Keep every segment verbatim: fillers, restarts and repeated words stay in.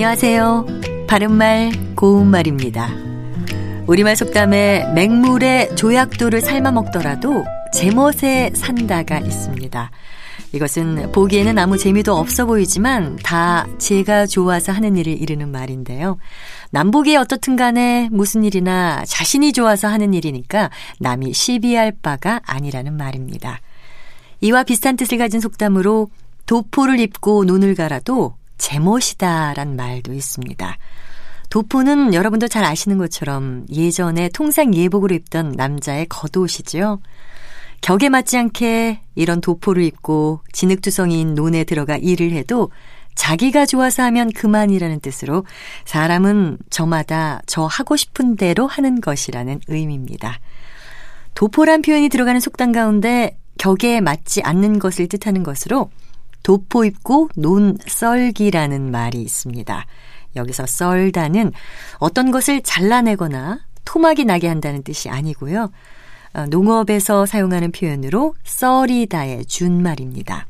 안녕하세요. 바른말 고운말입니다. 우리말 속담에 맹물에 조약돌을 삶아 먹더라도 제멋에 산다가 있습니다. 이것은 보기에는 아무 재미도 없어 보이지만 다 제가 좋아서 하는 일을 이르는 말인데요. 남보기에 어떻든 간에 무슨 일이나 자신이 좋아서 하는 일이니까 남이 시비할 바가 아니라는 말입니다. 이와 비슷한 뜻을 가진 속담으로 도포를 입고 눈을 갈아도 제멋이다란 말도 있습니다. 도포는 여러분도 잘 아시는 것처럼 예전에 통상 예복으로 입던 남자의 겉옷이죠. 격에 맞지 않게 이런 도포를 입고 진흙투성이인 논에 들어가 일을 해도 자기가 좋아서 하면 그만이라는 뜻으로 사람은 저마다 저 하고 싶은 대로 하는 것이라는 의미입니다. 도포란 표현이 들어가는 속담 가운데 격에 맞지 않는 것을 뜻하는 것으로 도포 입고 논 썰기라는 말이 있습니다. 여기서 썰다는 어떤 것을 잘라내거나 토막이 나게 한다는 뜻이 아니고요. 농업에서 사용하는 표현으로 썰이다의 준말입니다.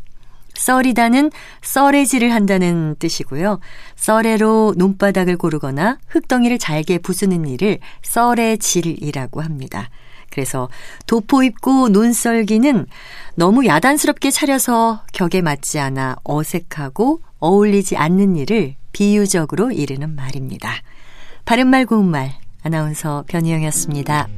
썰이다는 썰애질을 한다는 뜻이고요. 썰애로 논바닥을 고르거나 흙덩이를 잘게 부수는 일을 썰애질이라고 합니다. 그래서 도포 입고 논 썰기는 너무 야단스럽게 차려서 격에 맞지 않아 어색하고 어울리지 않는 일을 비유적으로 이르는 말입니다. 바른말 고운말 아나운서 변희영이었습니다.